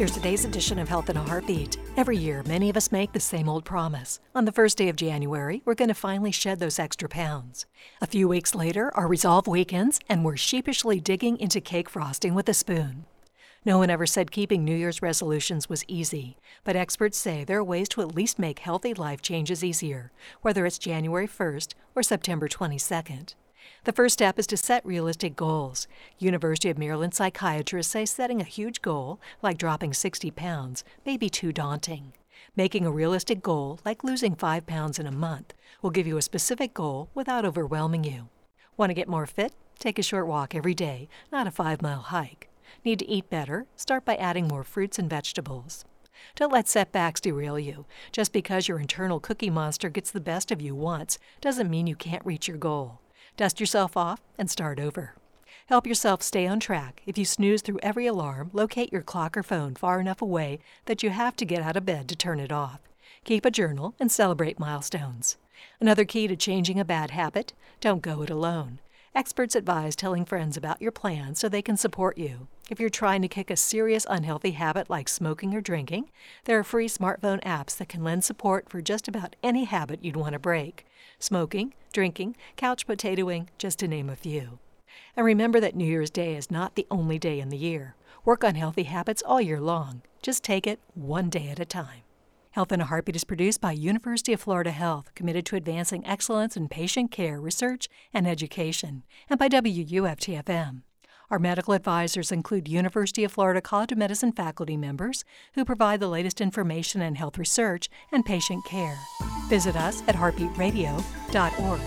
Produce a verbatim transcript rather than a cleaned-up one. Here's today's edition of Health in a Heartbeat. Every year, many of us make the same old promise. On the first day of January, we're going to finally shed those extra pounds. A few weeks later, our resolve weakens, and we're sheepishly digging into cake frosting with a spoon. No one ever said keeping New Year's resolutions was easy, but experts say there are ways to at least make healthy life changes easier, whether it's January first or September twenty-second. The first step is to set realistic goals. University of Maryland psychiatrists say setting a huge goal, like dropping sixty pounds, may be too daunting. Making a realistic goal, like losing five pounds in a month, will give you a specific goal without overwhelming you. Want to get more fit? Take a short walk every day, not a five-mile hike. Need to eat better? Start by adding more fruits and vegetables. Don't let setbacks derail you. Just because your internal cookie monster gets the best of you once doesn't mean you can't reach your goal. Dust yourself off and start over. Help yourself stay on track. If you snooze through every alarm, locate your clock or phone far enough away that you have to get out of bed to turn it off. Keep a journal and celebrate milestones. Another key to changing a bad habit, don't go it alone. Experts advise telling friends about your plan so they can support you. If you're trying to kick a serious unhealthy habit like smoking or drinking, there are free smartphone apps that can lend support for just about any habit you'd want to break. Smoking, drinking, couch potatoing, just to name a few. And remember that New Year's Day is not the only day in the year. Work on healthy habits all year long. Just take it one day at a time. Health in a Heartbeat is produced by University of Florida Health, committed to advancing excellence in patient care, research, and education, and by W U F T F M. Our medical advisors include University of Florida College of Medicine faculty members who provide the latest information in health research and patient care. Visit us at heartbeat radio dot org.